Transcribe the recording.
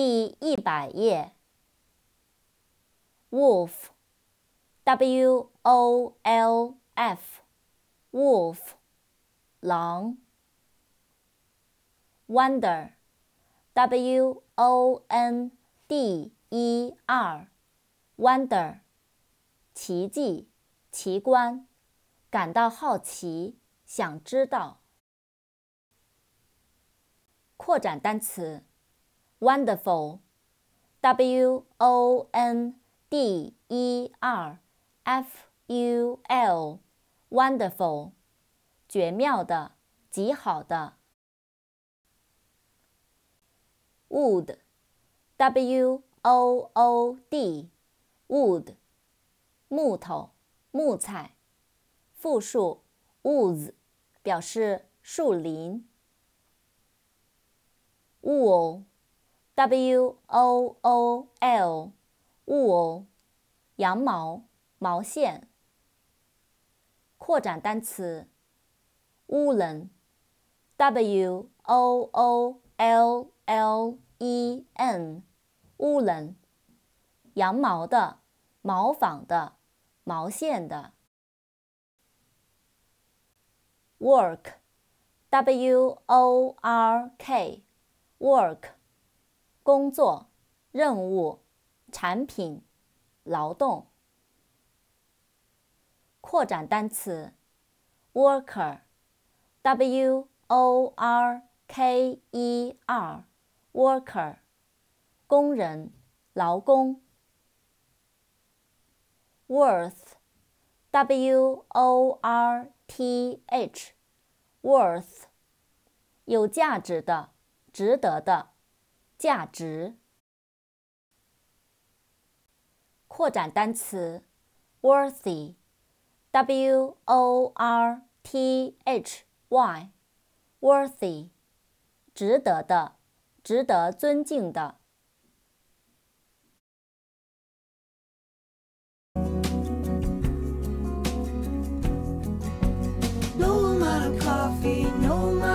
第100页。Wolf，W-O-L-F，wolf， 狼。Wonder，W-O-N-D-E-R，wonder， 奇迹，奇观，感到好奇，想知道。扩展单词 Wonderful, W-O-N-D-E-R-F-U-L, Wonderful, 绝妙的，极好的。Wood, W-O-O-D, Wood, 木头，木材。复数 Woods, 表示树林。Wool, W-O-O-L, wool, 羊毛，毛线。扩展单词 Woolen, W-O-O-L-L-E-N, woolen, 羊毛的，毛纺的，毛线的。Work, W-O-R-K,Work, 工作，任务，产品，劳动。扩展单词 Worker, W-O-R-K-E-R, Worker, 工人，劳工。Worth, W-O-R-T-H, Worth, 有价值的，值得的，价值。扩展单词 Worthy, W-O-R-T-H-Y, Worthy, 值得的，值得尊敬的。No amount of coffee, no amount